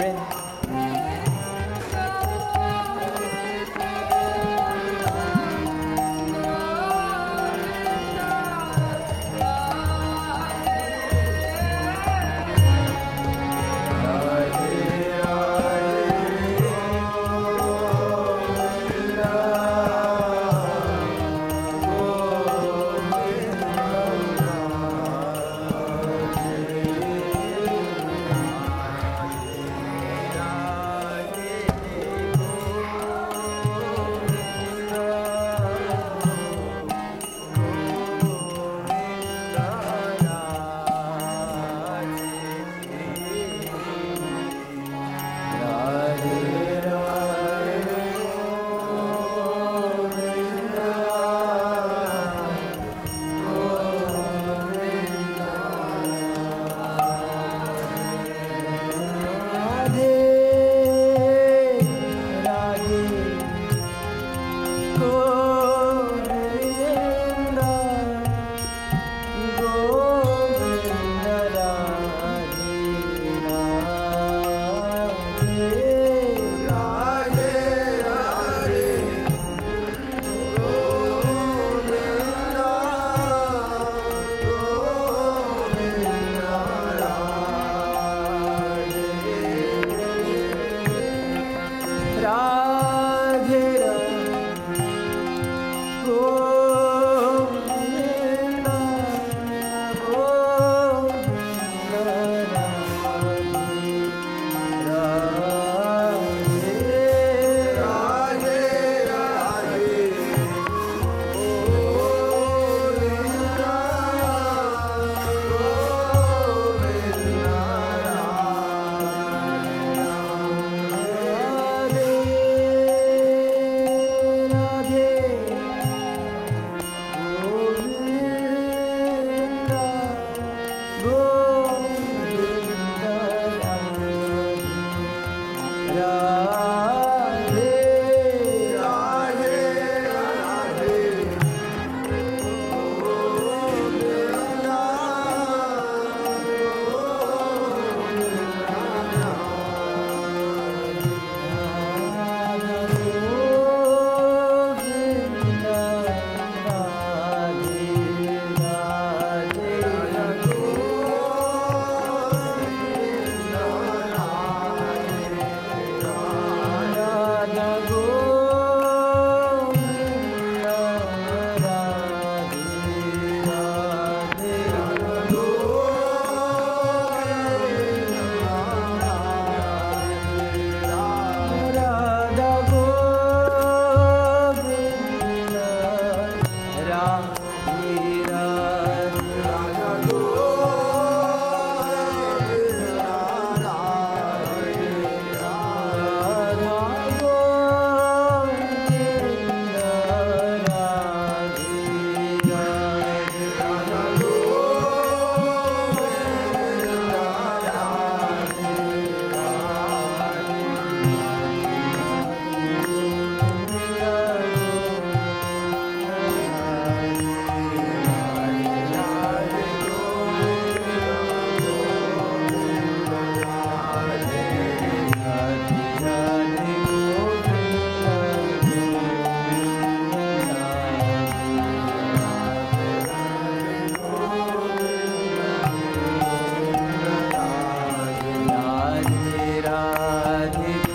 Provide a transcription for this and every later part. breath.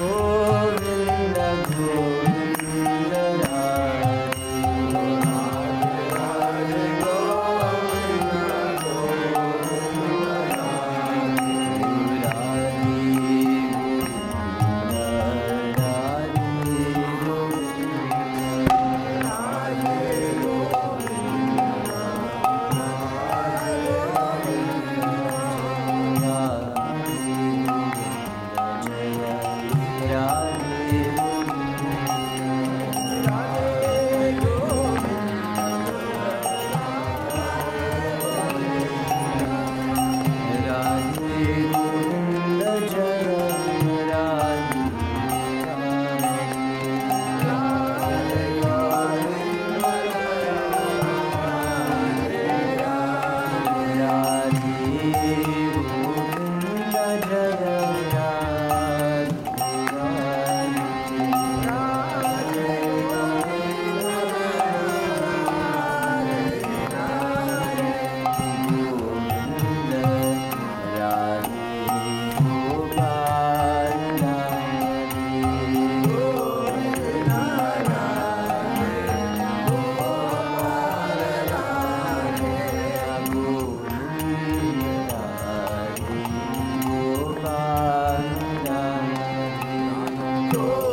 Oh. Radhe Radhe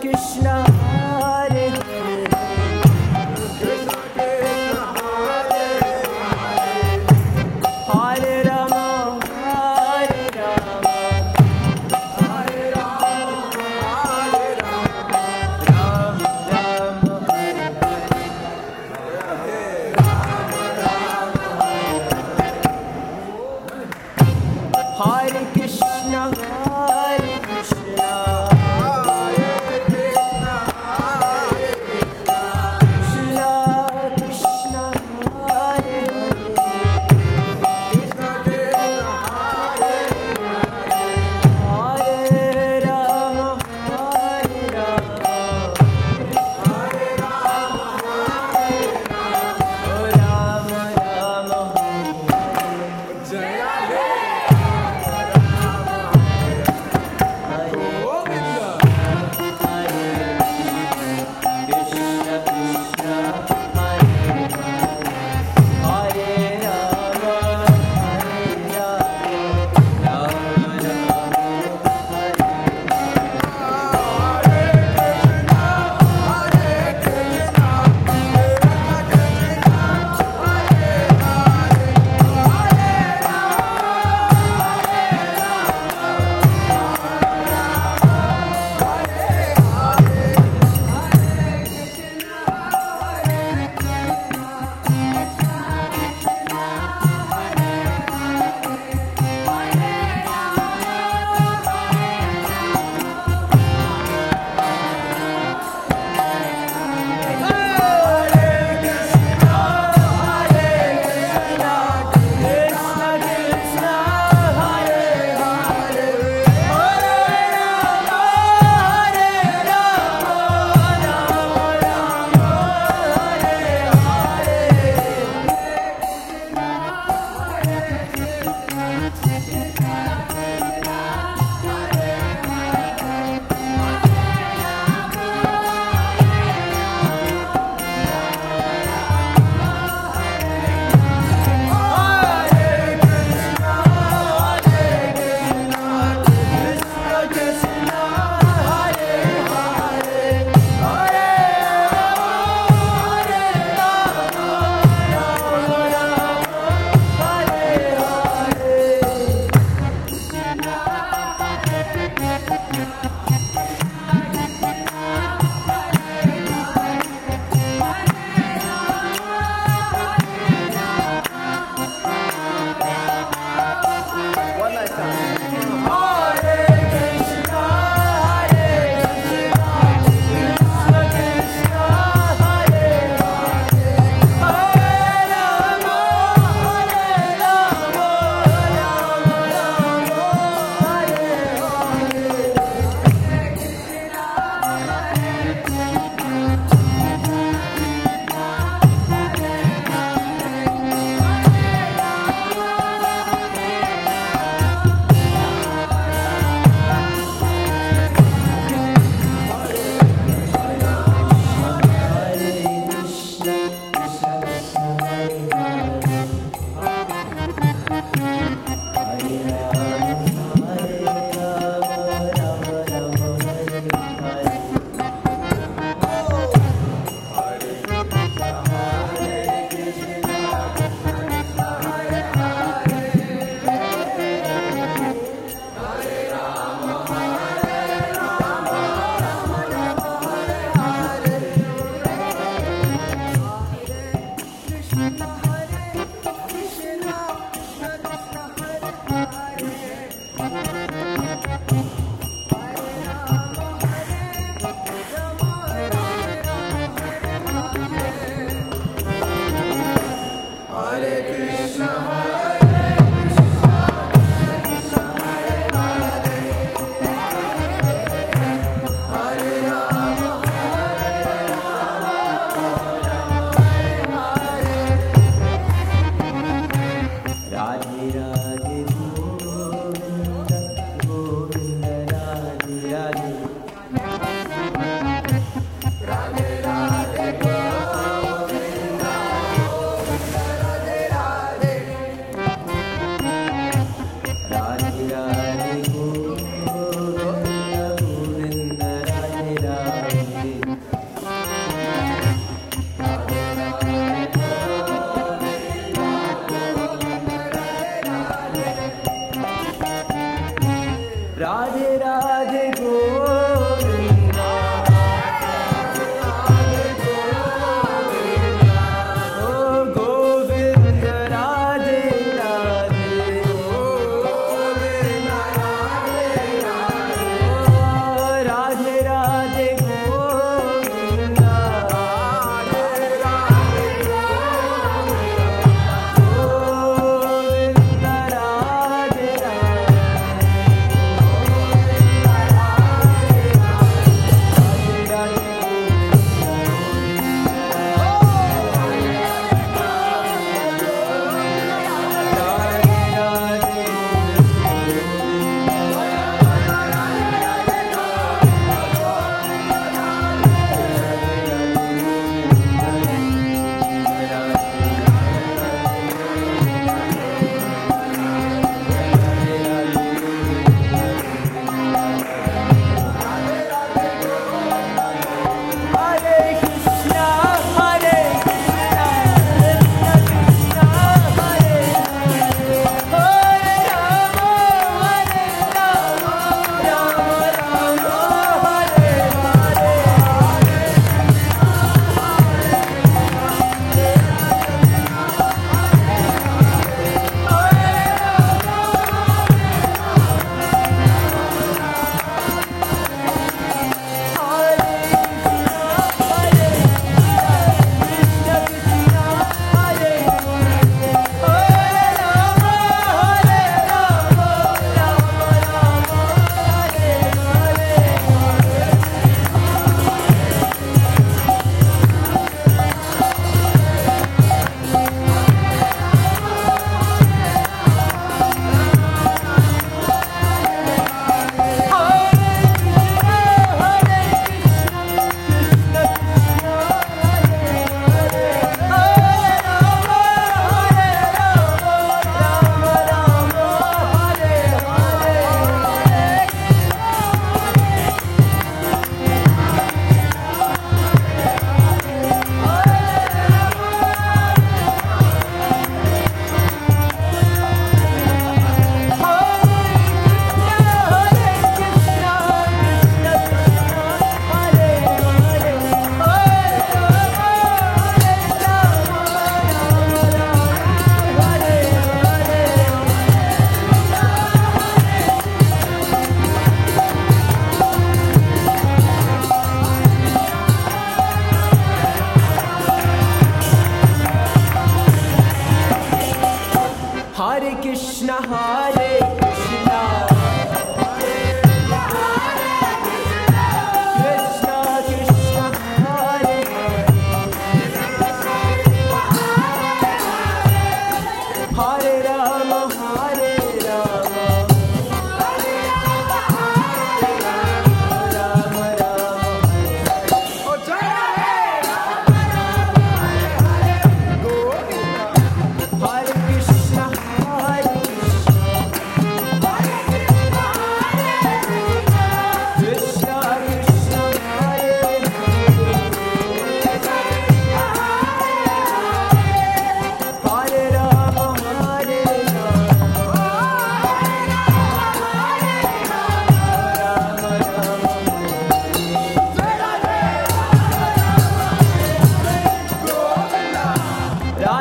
Krishna Hare Krishna Krishna Hare Hare Hare Rama Hare Rama Hare Rama Hare Rama Rama Rama Hare Hare Rama Rama Hare Krishna Hare Krishna Hare Krishna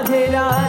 Hey,